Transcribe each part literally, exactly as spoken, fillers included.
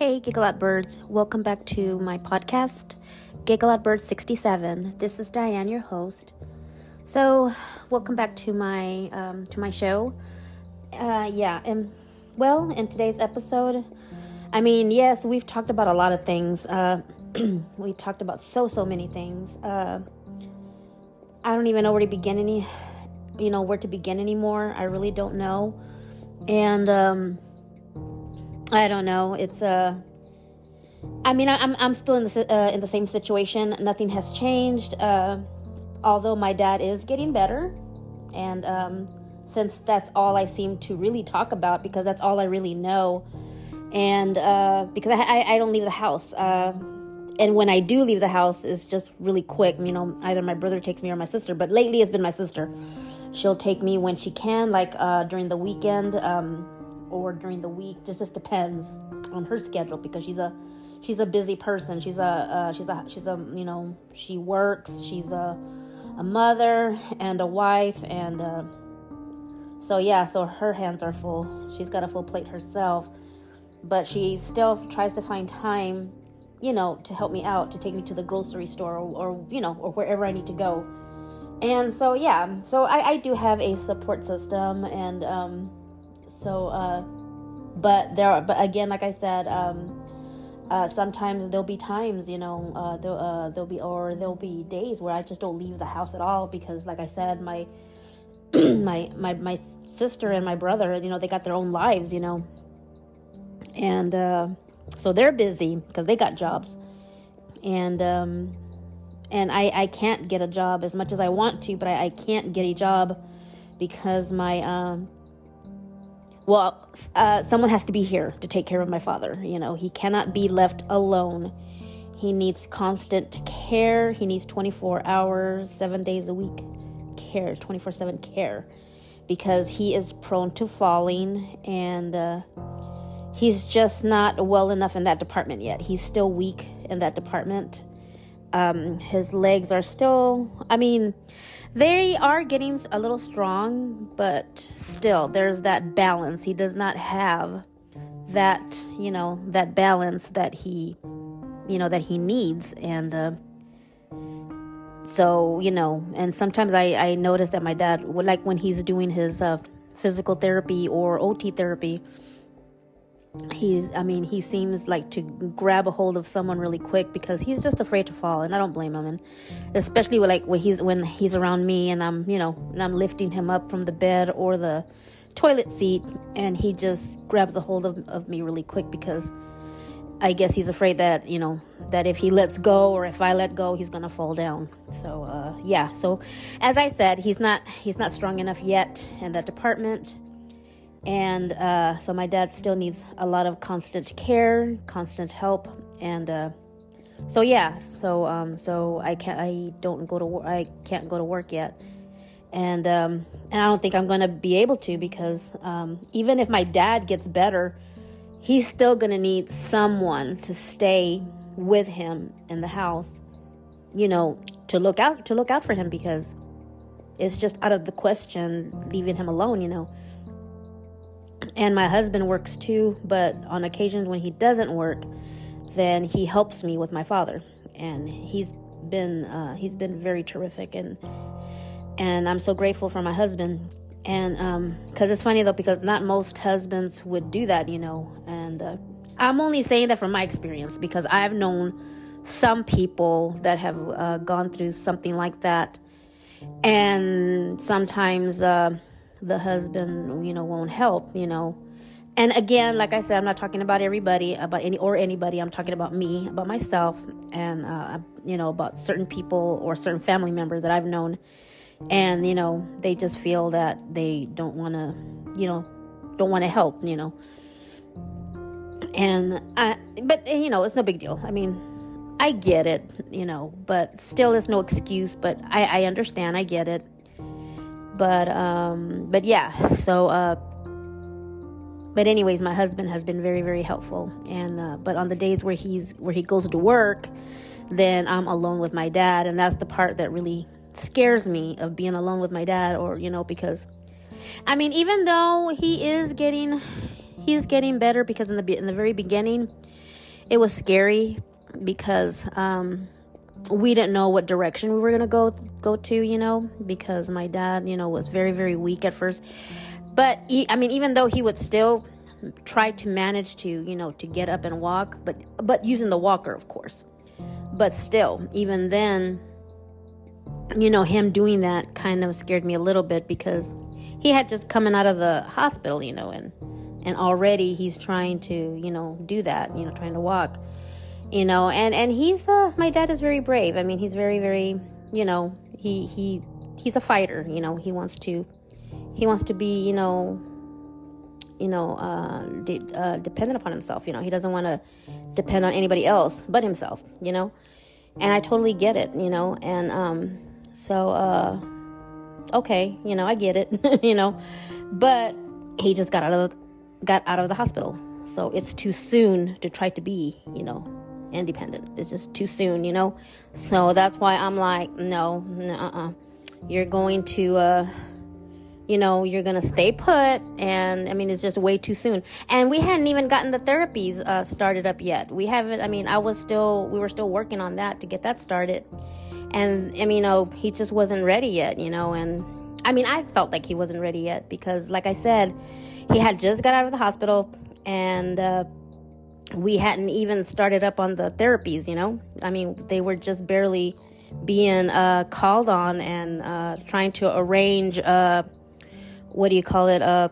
Hey Gigglebot Birds, welcome back to my podcast, Gigglebot Birds sixty-seven. This is Diane, your host. So, welcome back to my um, to my show. Uh, yeah, and well, in today's episode, I mean, yes, we've talked about a lot of things. Uh, we talked about so so many things. Uh, I don't even know where to begin any, you know, where to begin anymore. I really don't know, and. Um, I don't know. It's uh I mean, I, I'm I'm still in the uh, in the same situation. Nothing has changed. Uh, although my dad is getting better, and um, since that's all I seem to really talk about because that's all I really know, and uh, because I, I I don't leave the house. Uh, and when I do leave the house, it's just really quick. You know, either my brother takes me or my sister. But lately, it's been my sister. She'll take me when she can, like uh, during the weekend. Um, or during the week, just just depends on her schedule because she's a she's a busy person. She's a uh, she's a she's a you know she works. She's a a mother and a wife, and uh, so yeah, so her hands are full. She's got a full plate herself, but she still tries to find time, you know, to help me out, to take me to the grocery store or, or you know or wherever I need to go. And so yeah, so I I do have a support system and. Um, So, uh, but there are, but again, like I said, um, uh, sometimes there'll be times, you know, uh, there, uh, there'll be, or there'll be days where I just don't leave the house at all because like I said, my, my, my, my sister and my brother, you know, they got their own lives, you know, and, uh, so they're busy because they got jobs and, um, and I, I can't get a job as much as I want to, but I, I can't get a job because my, um, Well, uh, someone has to be here to take care of my father. You know, he cannot be left alone. He needs constant care. He needs twenty-four hours, seven days a week care, twenty-four seven care, because he is prone to falling and uh, he's just not well enough in that department yet. He's still weak in that department. Um, his legs are still, I mean, they are getting a little strong, but still there's that balance. He does not have that, you know, that balance that he, you know, that he needs. And, uh, so, you know, and sometimes I, I notice that my dad would like when he's doing his, uh, physical therapy or O T therapy, he's, I mean, he seems like to grab a hold of someone really quick because he's just afraid to fall, and I don't blame him. And especially when, like when he's when he's around me, and I'm, you know, and I'm lifting him up from the bed or the toilet seat, and he just grabs a hold of, of me really quick because I guess he's afraid that, you know, that if he lets go or if I let go, he's gonna fall down. So uh, yeah. So as I said, he's not he's not strong enough yet in that department. And uh, so my dad still needs a lot of constant care, constant help, and uh, so yeah, so um, so I can't, I don't go to, wor- I can't go to work yet, and um, and I don't think I'm gonna be able to because um, even if my dad gets better, he's still gonna need someone to stay with him in the house, you know, to look out to look out for him because it's just out of the question leaving him alone, you know. And my husband works too, but on occasions when he doesn't work, then he helps me with my father, and he's been uh, he's been very terrific, and and I'm so grateful for my husband. And um, because it's funny though, because not most husbands would do that, you know. And uh, I'm only saying that from my experience because I've known some people that have uh, gone through something like that, and sometimes. Uh, the husband, you know, won't help, you know. And again, like I said, I'm not talking about everybody, about any or anybody. I'm talking about me, about myself, and, uh, you know, about certain people or certain family members that I've known. And, you know, they just feel that they don't want to, you know, don't want to help, you know. And I, but, you know, it's no big deal. I mean, I get it, you know, but still it's no excuse, but I, I understand, I get it. But, um, but yeah, so, uh, but anyways, my husband has been very, very helpful. And, uh, but on the days where he's, where he goes to work, then I'm alone with my dad. And that's the part that really scares me of being alone with my dad or, you know, because I mean, even though he is getting, he's getting better because in the, in the very beginning, it was scary because um, we didn't know what direction we were gonna go go to, you know, because my dad, you know, was very, very weak at first. But he, I mean, even though he would still try to manage to, you know, to get up and walk, but but using the walker, of course. But still, even then, you know, him doing that kind of scared me a little bit because he had just coming out of the hospital, you know, and and already he's trying to, you know, do that, you know, trying to walk, you know, and and he's uh, my dad is very brave. I mean, he's very, very, you know, he he he's a fighter, you know, he wants to he wants to be, you know, you know, uh, de- uh, dependent upon himself, you know, he doesn't want to depend on anybody else but himself, you know, and I totally get it, you know, and um, so, uh, okay, you know, I get it, you know, but he just got out of the, got out of the hospital, so it's too soon to try to be, you know, independent. It's just too soon, you know, so that's why I'm like, no, uh-uh, you're going to, uh, you know, you're gonna stay put, and I mean, it's just way too soon. And we hadn't even gotten the therapies uh, started up yet. We haven't. I mean, I was still, we were still working on that to get that started. And I mean, you know, he just wasn't ready yet, you know. And I mean, I felt like he wasn't ready yet because, like I said, he had just got out of the hospital, and uh, we hadn't even started up on the therapies, you know. I mean, they were just barely being uh, called on and uh, trying to arrange. Uh, what do you call it, uh,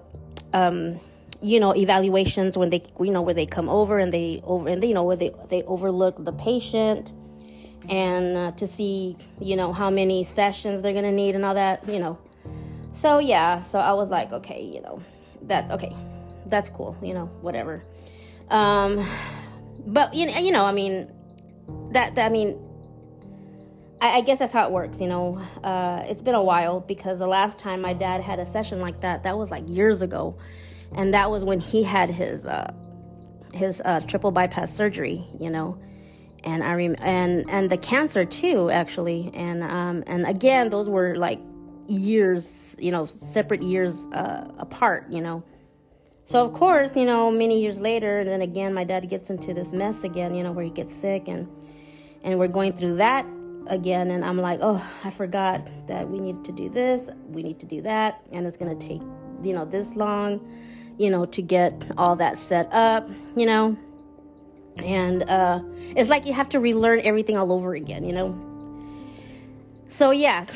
um, you know, evaluations when they, you know, where they come over and they over, and they, you know, where they, they overlook the patient and uh, to see, you know, how many sessions they're going to need and all that, you know. So, yeah, so I was like, okay, you know, that, okay, that's cool, you know, whatever. Um, but, you know, you know, I mean, that, that I mean, I guess that's how it works, you know. Uh, it's been a while because the last time my dad had a session like that, that was like years ago, and that was when he had his uh, his uh, triple bypass surgery, you know. And I rem- and and the cancer too, actually. And um, and again, those were like years, you know, separate years uh, apart, you know. So of course, you know, many years later, and then again, my dad gets into this mess again, you know, where he gets sick, and and we're going through that again, and I'm like, oh, I forgot that we need to do this, we need to do that, and it's gonna take, you know, this long, you know, to get all that set up, you know. And uh it's like you have to relearn everything all over again, you know. So yeah.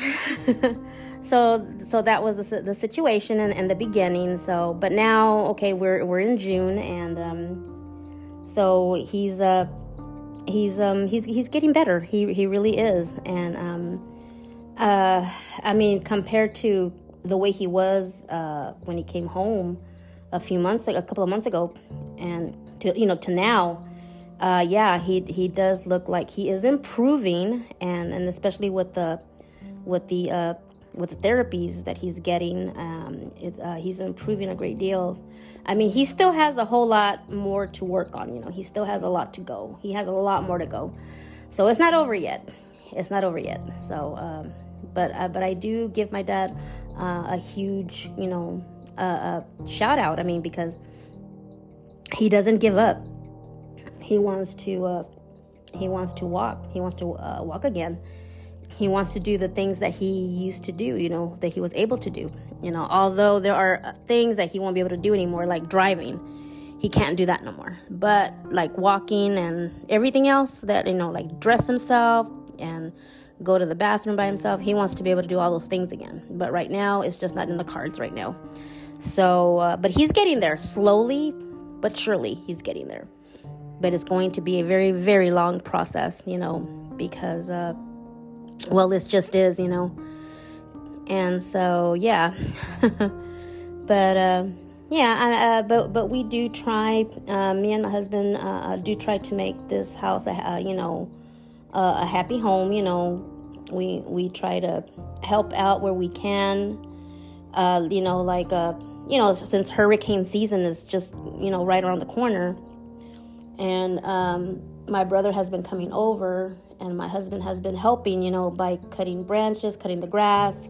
so so that was the, the situation and, and the beginning. So but now, okay, we're we're in June, and um so he's uh He's um he's he's getting better. He he really is. And um uh I mean, compared to the way he was uh when he came home a few months like a couple of months ago, and to, you know, to now, uh yeah, he he does look like he is improving, and and especially with the with the uh with the therapies that he's getting, um it, uh, he's improving a great deal. I mean, he still has a whole lot more to work on, you know. He still has a lot to go. He has a lot more to go. So it's not over yet. It's not over yet. So, um, but uh, but I do give my dad uh, a huge, you know, uh, uh, shout out. I mean, because he doesn't give up. He wants to. Uh, he wants to walk. He wants to uh, walk again. He wants to do the things that he used to do, you know, that he was able to do, you know, although there are things that he won't be able to do anymore, like driving. He can't do that no more. But like walking and everything else that, you know, like dress himself and go to the bathroom by himself, he wants to be able to do all those things again. But right now, it's just not in the cards right now. So, uh, but he's getting there slowly, but surely he's getting there. But it's going to be a very, very long process, you know, because, uh, well, this just is, you know. And so, yeah. but uh, yeah, I, uh, but but we do try. Uh, me and my husband uh, do try to make this house, a, uh, you know, uh, a happy home. You know, we we try to help out where we can. Uh, you know, like uh, you know, since hurricane season is just, you know, right around the corner, and um, my brother has been coming over. And my husband has been helping, you know, by cutting branches, cutting the grass.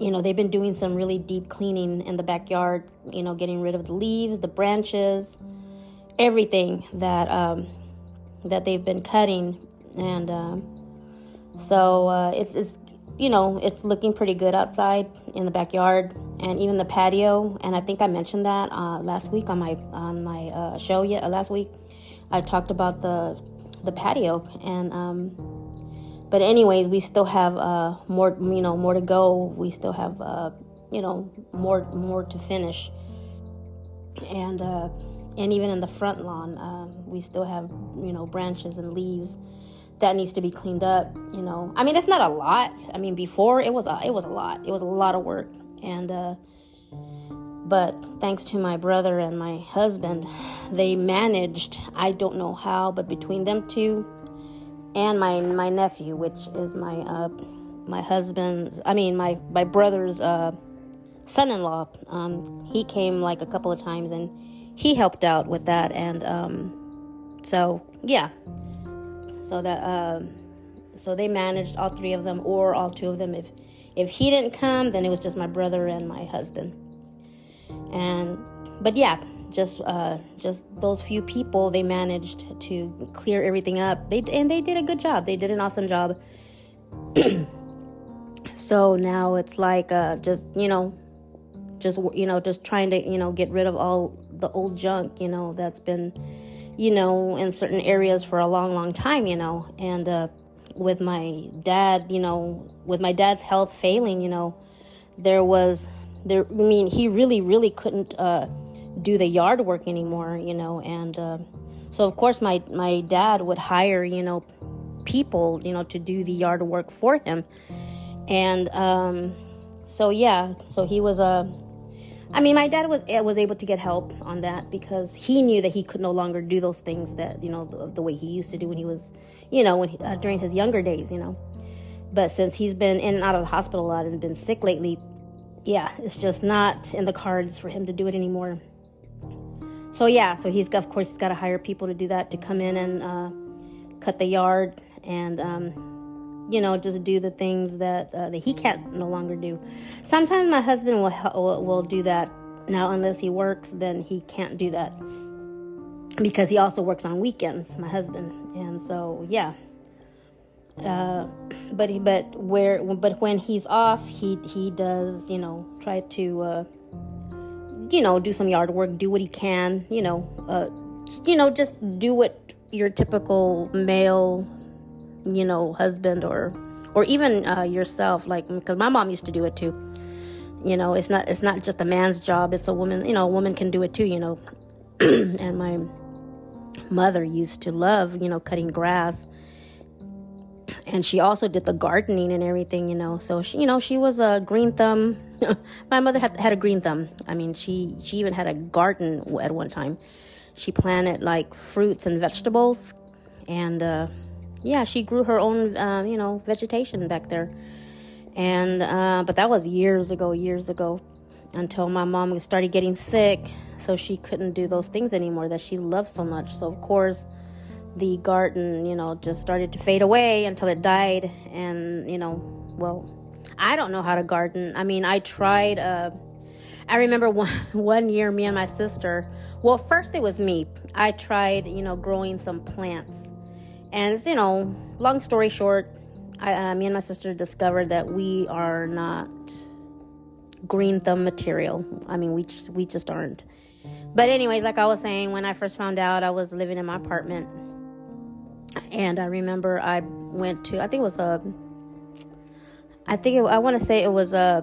You know, they've been doing some really deep cleaning in the backyard, you know, getting rid of the leaves, the branches, everything that um, that they've been cutting, and um, so uh, it's it's you know it's looking pretty good outside in the backyard and even the patio. And I think I mentioned that uh, last week on my on my uh, show. Yet yeah, last week I talked about the the patio, and um, but anyways, we still have uh, more you know more to go. We still have uh, you know more more to finish, and. Uh, And even in the front lawn, um, we still have, you know, branches and leaves that needs to be cleaned up. You know, I mean, it's not a lot. I mean, before it was a, it was a lot. It was a lot of work. And uh, but thanks to my brother and my husband, they managed. I don't know how, but between them two and my my nephew, which is my uh, my husband's, I mean, my my brother's uh, son-in-law, um, he came like a couple of times and. He helped out with that, and um, so yeah, so that uh, so they managed all three of them, or all two of them. If if he didn't come, then it was just my brother and my husband. And but yeah, just uh, just those few people, they managed to clear everything up. They and they did a good job. They did an awesome job. So now it's like uh, just you know, just you know, just trying to you know get rid of all. The old junk, you know, that's been, you know, in certain areas for a long, long time, you know, and uh, with my dad, you know, with my dad's health failing, you know, there was, there, I mean, he really, really couldn't uh, do the yard work anymore, you know, and uh, so, of course, my, my dad would hire, you know, people, you know, to do the yard work for him, and um, so, yeah, so he was a, uh, I mean, my dad was was able to get help on that because he knew that he could no longer do those things that, you know, the, the way he used to do when he was, you know, when he, uh, during his younger days, you know. But since he's been in and out of the hospital a lot and been sick lately, yeah, it's just not in the cards for him to do it anymore. So, yeah, so he's got, of course, he's got to hire people to do that, to come in and uh, cut the yard and, um you know, just do the things that uh, that he can't no longer do. Sometimes my husband will will do that. Now, unless he works, then he can't do that because he also works on weekends. My husband, and so yeah. Uh, but he, but where but when he's off, he he does you know try to uh, you know do some yard work, do what he can, you know, uh, you know just do what your typical male. You know, husband or, or even uh, yourself, like because my mom used to do it too. You know, it's not it's not just a man's job; it's a woman. You know, a woman can do it too. You know, and my mother used to love you know cutting grass, and she also did the gardening and everything. You know, so she you know she was a green thumb. My mother had had a green thumb. I mean, she she even had a garden at one time. She planted like fruits and vegetables, and. Uh, Yeah, she grew her own, uh, you know, vegetation back there. And, uh, but that was years ago, years ago, until my mom started getting sick. So she couldn't do those things anymore that she loved so much. So, of course, the garden, you know, just started to fade away until it died. And, you know, well, I don't know how to garden. I mean, I tried, uh, I remember one, one year, me and my sister, well, first it was me. I tried, you know, growing some plants. And, you know, long story short, I, uh, me and my sister discovered that we are not green thumb material. I mean, we just, we just aren't. But anyways, like I was saying, when I first found out, I was living in my apartment. And I remember I went to, I think it was a, I think it, I want to say it was a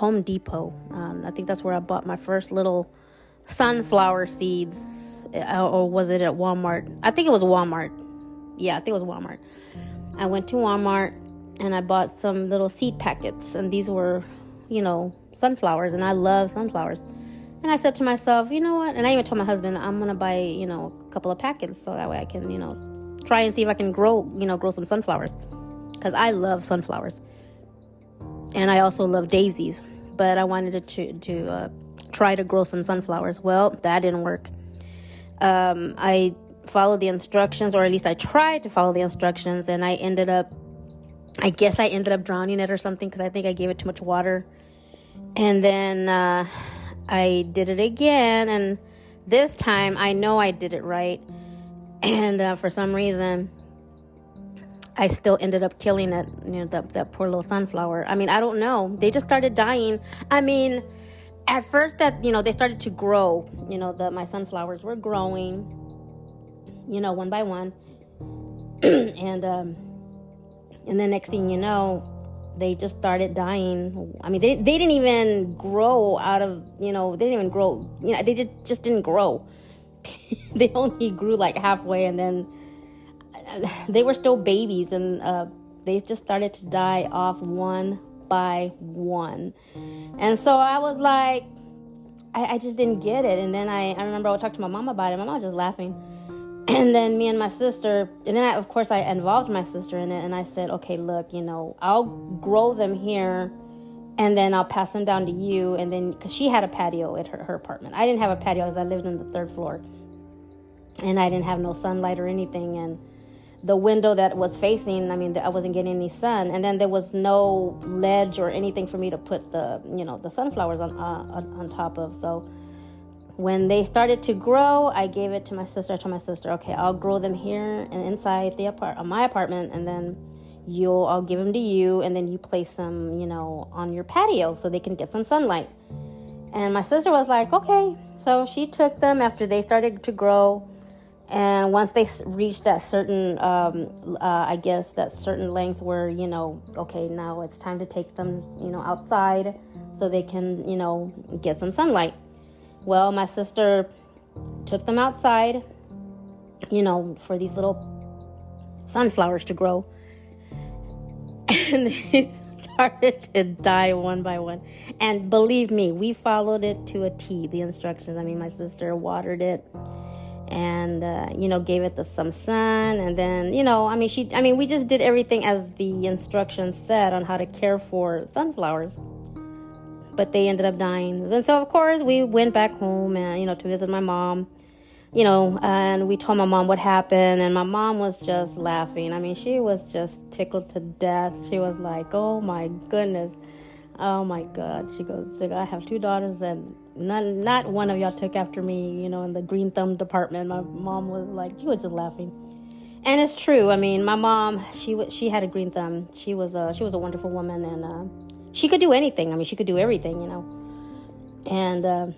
Home Depot. Um, I think that's where I bought my first little sunflower seeds. Or was it at Walmart? I think it was Walmart. Yeah, I think it was Walmart. I went to Walmart and I bought some little seed packets. And these were, you know, sunflowers. And I love sunflowers. And I said to myself, you know what? And I even told my husband, I'm going to buy, you know, a couple of packets. So that way I can, you know, try and see if I can grow, you know, grow some sunflowers. Because I love sunflowers. And I also love daisies. But I wanted to, to uh, try to grow some sunflowers. Well, that didn't work. Um, I... follow the instructions, or at least I tried to follow the instructions, and I ended up I guess I ended up drowning it or something, because I think I gave it too much water. And then uh, I did it again, and This time, I know I did it right. And uh, for some reason, I still ended up killing that, you know, that, that poor little sunflower. I mean, I don't know. They just started dying. I mean, at first that, you know, they started to grow. You know, the, my sunflowers were growing, you know, one by one. and um, and the next thing you know, they just started dying. I mean, they they didn't even grow out of, you know, they didn't even grow. You know, they just, just didn't grow. They only grew like halfway, and then they were still babies, and uh, they just started to die off one by one. And so I was like, I, I just didn't get it. And then I, I remember I would talk to my mom about it. My mom was just laughing. And then me and my sister, and then I, of course I involved my sister in it, and I said, okay, look, you know, I'll grow them here, and then I'll pass them down to you. And then, because she had a patio at her, her apartment. I didn't have a patio because I lived on the third floor, and I didn't have no sunlight or anything. And the window that was facing, I mean, I wasn't getting any sun. And then there was no ledge or anything for me to put the, you know, the sunflowers on, uh, on, on top of. So when they started to grow, I gave it to my sister. I told my sister, okay, I'll grow them here and inside the apart- my apartment, and then you'll I'll give them to you, and then you place them, you know, on your patio so they can get some sunlight. And my sister was like, okay. So she took them after they started to grow, and once they reached that certain, um, uh, I guess, that certain length where, you know, okay, now it's time to take them, you know, outside so they can, you know, get some sunlight. Well, my sister took them outside, you know, for these little sunflowers to grow. And they started to die one by one. And believe me, we followed it to a T, the instructions. I mean, my sister watered it and, uh, you know, gave it the, some sun. And then, you know, I mean, she, I mean, we just did everything as the instructions said on how to care for sunflowers. But they ended up dying. And so, of course, we went back home and, you know, to visit my mom, you know, and we told my mom what happened. And my mom was just laughing. I mean, she was just tickled to death. She was like, oh, my goodness. Oh, my God. She goes, I have two daughters and none, not one of y'all took after me, you know, in the green thumb department. My mom was like, she was just laughing. And it's true. I mean, my mom, she she had a green thumb. She was a, she was a wonderful woman, and uh she could do anything. I mean, she could do everything, you know. And, uh,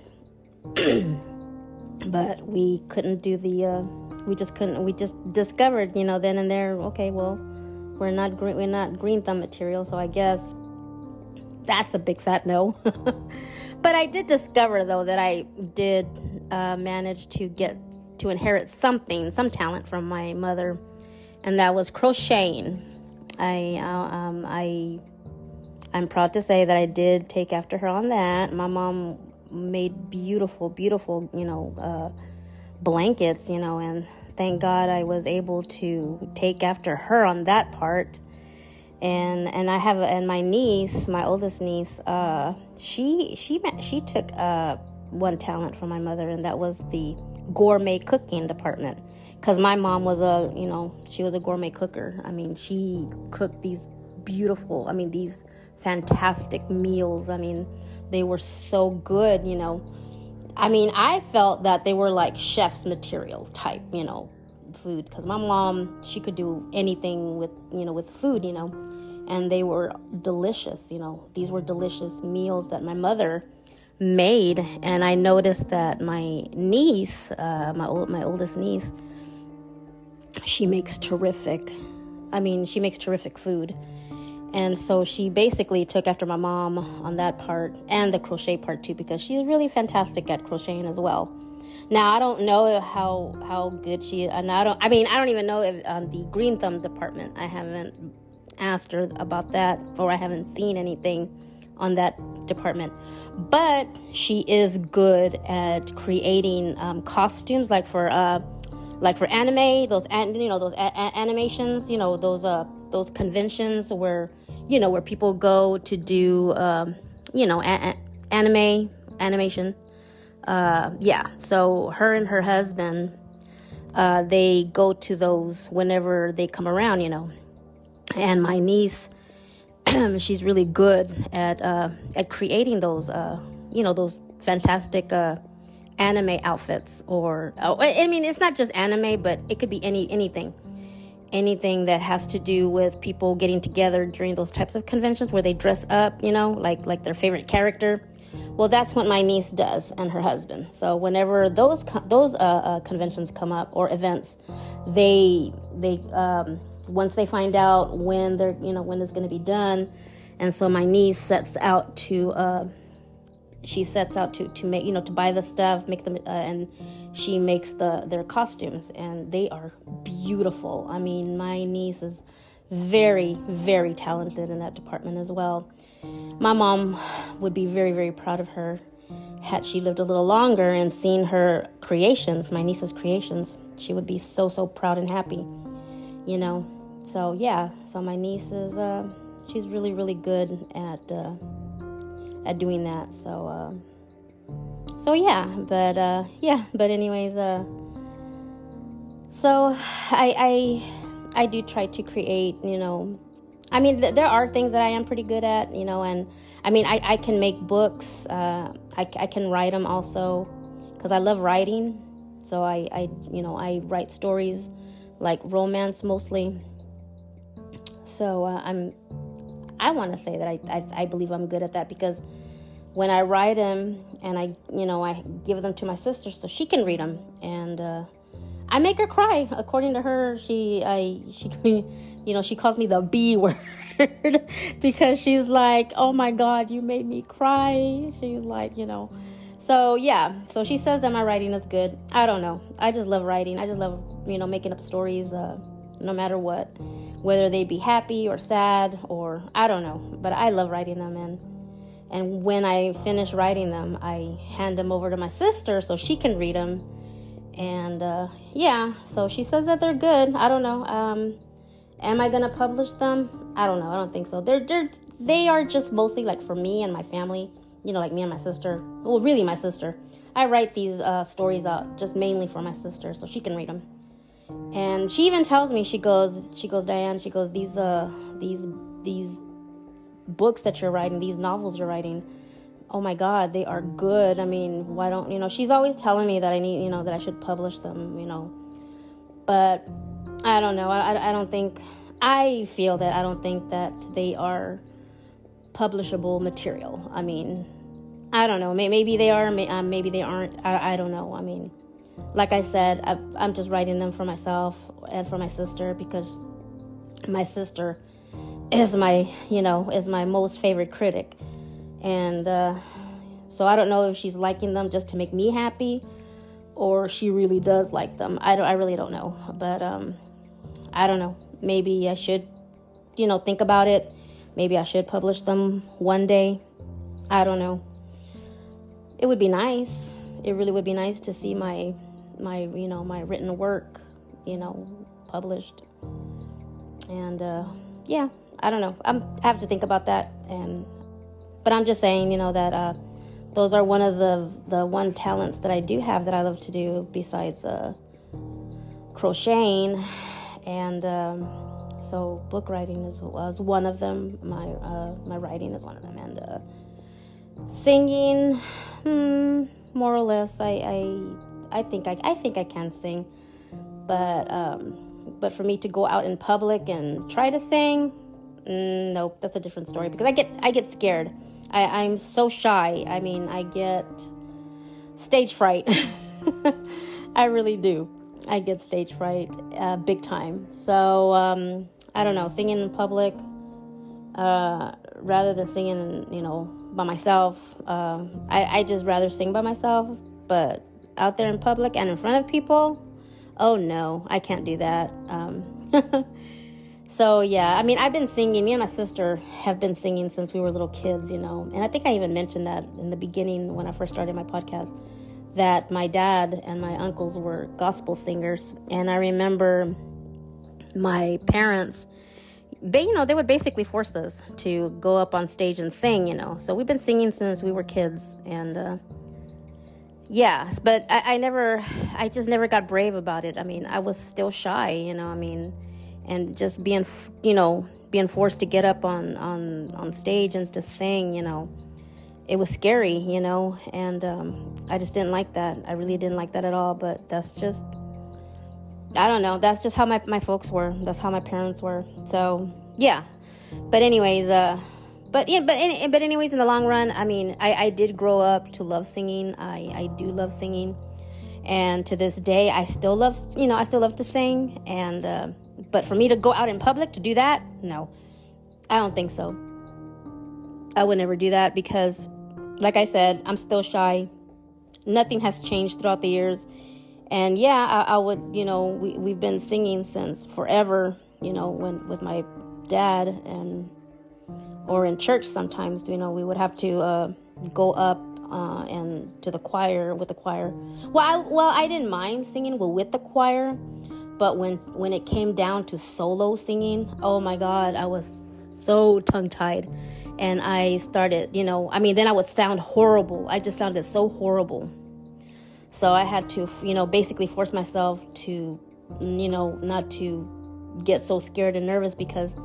but we couldn't do the, uh, we just couldn't, we just discovered, you know, then and there, okay, well, we're not green, we're not green thumb material. So I guess that's a big fat no. But I did discover, though, that I did uh, manage to get, to inherit something, some talent from my mother. And that was crocheting. I, uh, um, I... I'm proud to say that I did take after her on that. My mom made beautiful, beautiful, you know, uh, blankets, you know, and thank God I was able to take after her on that part. And and I have, and my niece, my oldest niece, uh, she she she took uh, one talent from my mother, and that was the gourmet cooking department. Because my mom was a, you know, she was a gourmet cooker. I mean, she cooked these beautiful, I mean, these fantastic meals. I mean, they were so good, you know. I mean, I felt that they were like chef's material type, you know, food, because my mom, she could do anything with, you know, with food, you know, and they were delicious, you know. These were delicious meals that my mother made, and I noticed that my niece, uh, my old, my oldest niece, she makes terrific, I mean, she makes terrific food. And so she basically took after my mom on that part, and the crochet part too, because she's really fantastic at crocheting as well. Now, I don't know how how good she is. And I don't. I mean, I don't even know if uh, the green thumb department. I haven't asked her about that, or I haven't seen anything on that department. But she is good at creating um, costumes, like for uh, like for anime, those an- you know those a- a- animations, you know those uh those conventions where. You know, where people go to do, um, you know, a- a- anime, animation. Uh, yeah, so her and her husband, uh, they go to those whenever they come around, you know. And my niece, she's really good at uh, at creating those, uh, you know, those fantastic uh, anime outfits, or oh, I mean, it's not just anime, but it could be any anything. Anything that has to do with people getting together during those types of conventions where they dress up, you know, like like their favorite character. Well, that's what my niece does, and her husband. So whenever those those uh, uh, conventions come up, or events, they they um, once they find out when they're you know when it's going to be done, and so my niece sets out to uh, she sets out to to make you know to buy the stuff, make them, uh, and she makes the their costumes, and they are beautiful. I mean, my niece is very, very talented in that department as well. My mom would be very, very proud of her had she lived a little longer and seen her creations, my niece's creations. She would be so, so proud and happy, you know. So, yeah, so my niece is, uh, she's really, really good at uh, at doing that. So, uh, so yeah, but, uh, yeah, but anyways, uh, so I, I, I do try to create, you know, I mean, th- there are things that I am pretty good at, you know, and I mean, I, I can make books. Uh, I, I can write them also because I love writing. So I, I, you know, I write stories like romance mostly. So uh, I'm, I want to say that I, I, I believe I'm good at that because when I write them and I, you know, I give them to my sister so she can read them, and uh, I make her cry. According to her, she, I, she. You know, she calls me the B word because she's like, oh my God, you made me cry. She's like, you know, so yeah. So she says that my writing is good. I don't know. I just love writing. I just love, you know, making up stories, uh, no matter what, whether they be happy or sad or I don't know, but I love writing them. And, and when I finish writing them, I hand them over to my sister so she can read them. And, uh, yeah, so she says that they're good. I don't know. Um, Am I gonna publish them? I don't know. I don't think so. They're they're they are just mostly like for me and my family. You know, like me and my sister. Well, really, my sister. I write these uh, stories out just mainly for my sister, so she can read them. And she even tells me, she goes, she goes, Diane. She goes, these uh these these books that you're writing, these novels you're writing. Oh my God, they are good. I mean, why don't you know? She's always telling me that I need, you know, that I should publish them. You know, but. I don't know. I, I don't think, I feel that I don't think that they are publishable material. I mean, I don't know. Maybe they are, maybe they aren't. I, I don't know. I mean, like I said, I, I'm just writing them for myself and for my sister because my sister is my, you know, is my most favorite critic. And uh, so I don't know if she's liking them just to make me happy or she really does like them. I don't, I really don't know. But, um, I don't know. Maybe I should, you know, think about it. Maybe I should publish them one day. I don't know. It would be nice. It really would be nice to see my, my, you know, my written work, you know, published. And, uh, yeah, I don't know. I'm, I have to think about that. And, but I'm just saying, you know, that, uh, those are one of the, the one talents that I do have that I love to do besides, uh, crocheting. And um, so book writing is, is one of them. My uh, my writing is one of them, and uh, singing, hmm, more or less. I I, I think I, I think I can sing, but um, but for me to go out in public and try to sing, mm, nope, that's a different story because I get I get scared. I, I'm so shy. I mean, I get stage fright. I really do. I get stage fright uh, big time. So, um, I don't know, singing in public uh, rather than singing, you know, by myself. Uh, I, I just rather sing by myself, but out there in public and in front of people, oh no, I can't do that. Um, so, yeah, I mean, I've been singing. Me and my sister have been singing since we were little kids, you know, and I think I even mentioned that in the beginning when I first started my podcast, that my dad and my uncles were gospel singers. And I remember my parents, they, you know, they would basically force us to go up on stage and sing, you know. So we've been singing since we were kids. And, uh, yeah, but I, I never, I just never got brave about it. I mean, I was still shy, you know, I mean, and just being, you know, being forced to get up on, on, on stage and to sing, you know. it was scary, you know, and um, I just didn't like that. I really didn't like that at all, but that's just, I don't know, that's just how my, my folks were. That's how my parents were. So, yeah. But anyways, uh, but yeah, but in, but anyways, in the long run, I mean, I, I did grow up to love singing. I, I do love singing. And to this day, I still love, you know, I still love to sing. And, uh, but for me to go out in public to do that, no, I don't think so. I would never do that because, like I said, I'm still shy. Nothing has changed throughout the years. And yeah, I, I would, you know, we, we've been singing since forever, you know, when with my dad, and or in church sometimes, you know, we would have to uh, go up uh, and to the choir, with the choir. Well, I, well, I didn't mind singing with the choir, but when, when it came down to solo singing, oh my God, I was so tongue-tied. And I started, you know, I mean, then I would sound horrible. I just sounded so horrible. So I had to, you know, basically force myself to, you know, not to get so scared and nervous, because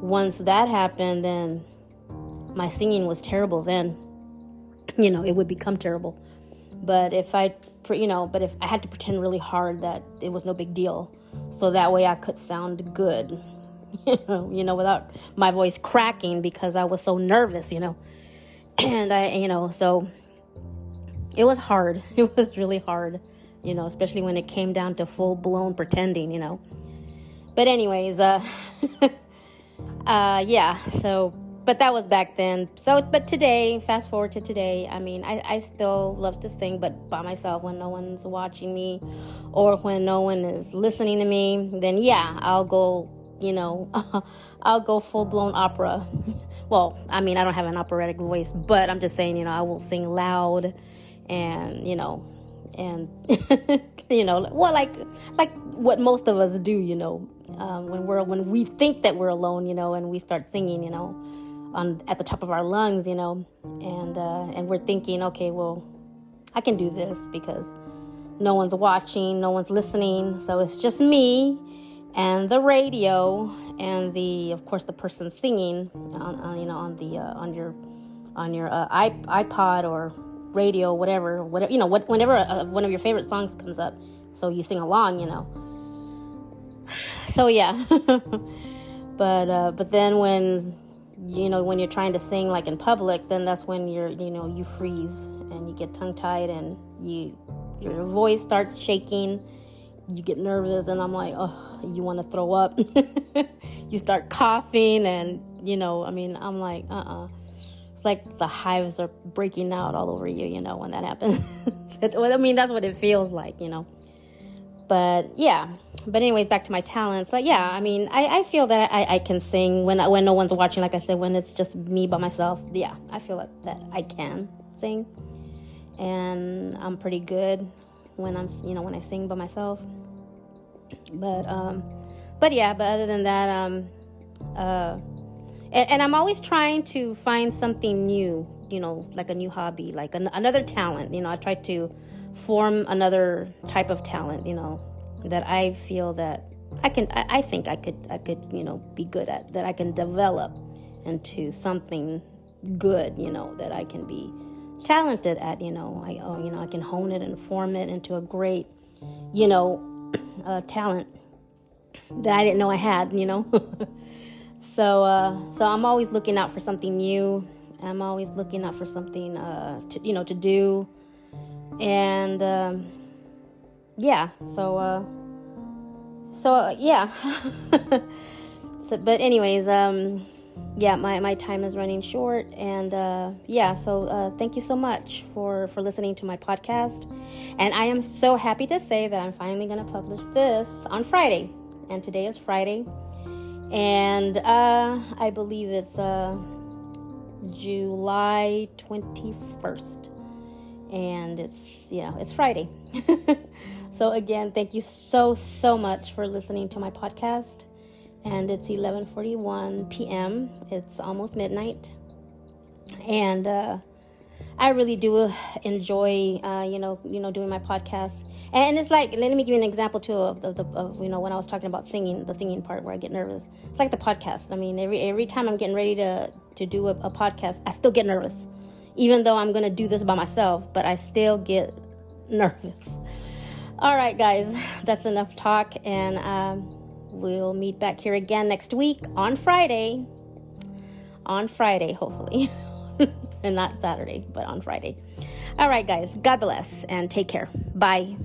once that happened, then my singing was terrible then. You know, it would become terrible. But if I, you know, but if I had to pretend really hard that it was no big deal, so that way I could sound good. You know, without my voice cracking, because I was so nervous, you know. And I, you know, so it was hard. It was really hard, you know, especially when it came down to full-blown pretending, you know. But anyways, uh, uh, yeah, so, but that was back then. So, but today, fast forward to today, I mean, I, I still love to sing, but by myself, when no one's watching me or when no one is listening to me, then yeah, I'll go, you know, uh, I'll go full-blown opera. Well, I mean, I don't have an operatic voice, but I'm just saying, you know, I will sing loud and, you know, and, you know, well, like, like what most of us do, you know, um, when we're, when we think that we're alone, you know, and we start singing, you know, on, at the top of our lungs, you know, and, uh, and we're thinking, okay, well, I can do this because no one's watching, no one's listening. So it's just me and the radio, and the, of course, the person singing on, on you know, on the uh, on your on your uh, iPod or radio, whatever, whatever you know, what, whenever uh, one of your favorite songs comes up, so you sing along, you know. So yeah, but uh, but then when you know when you're trying to sing like in public, then that's when you're you know you freeze and you get tongue-tied and you your voice starts shaking. You get nervous, and I'm like, oh, you want to throw up. You start coughing, and, you know, I mean, I'm like, uh-uh. It's like the hives are breaking out all over you, you know, when that happens. I mean, that's what it feels like, you know. But, yeah. But anyways, back to my talents. So, yeah, I mean, I, I feel that I, I can sing when when no one's watching. Like I said, when it's just me by myself, yeah, I feel like that I can sing. And I'm pretty good when I'm, you know, when I sing by myself. But, um, but yeah, but other than that, um, uh, and, and I'm always trying to find something new, you know, like a new hobby, like an, another talent, you know, I try to form another type of talent, you know, that I feel that I can, I, I think I could, I could, you know, be good at, that I can develop into something good, you know, that I can be talented at, you know, I, oh, you know, I can hone it and form it into a great, you know, uh, talent that I didn't know I had, you know. so, uh, so I'm always looking out for something new. I'm always looking out for something, uh, to, you know, to do. And, um, yeah, so, uh, so, uh, yeah. so, but anyways, um, yeah, my, my time is running short, and uh, yeah, so uh, thank you so much for, for listening to my podcast, and I am so happy to say that I'm finally going to publish this on Friday, and today is Friday, and uh, I believe it's uh, July twenty-first, and it's, you know, it's Friday. So again, thank you so, so much for listening to my podcast. And it's eleven forty-one p.m. It's almost midnight. And uh, I really do enjoy, uh, you know, you know, doing my podcast. And it's like, let me give you an example, too, of the, of, of, you know, when I was talking about singing, the singing part where I get nervous. It's like the podcast. I mean, every every time I'm getting ready to, to do a, a podcast, I still get nervous. even though I'm going to do this by myself, but I still get nervous. All right, guys, that's enough talk, and um, we'll meet back here again next week on Friday. On Friday, hopefully. And not Saturday, but on Friday. All right, guys, God bless and take care. Bye.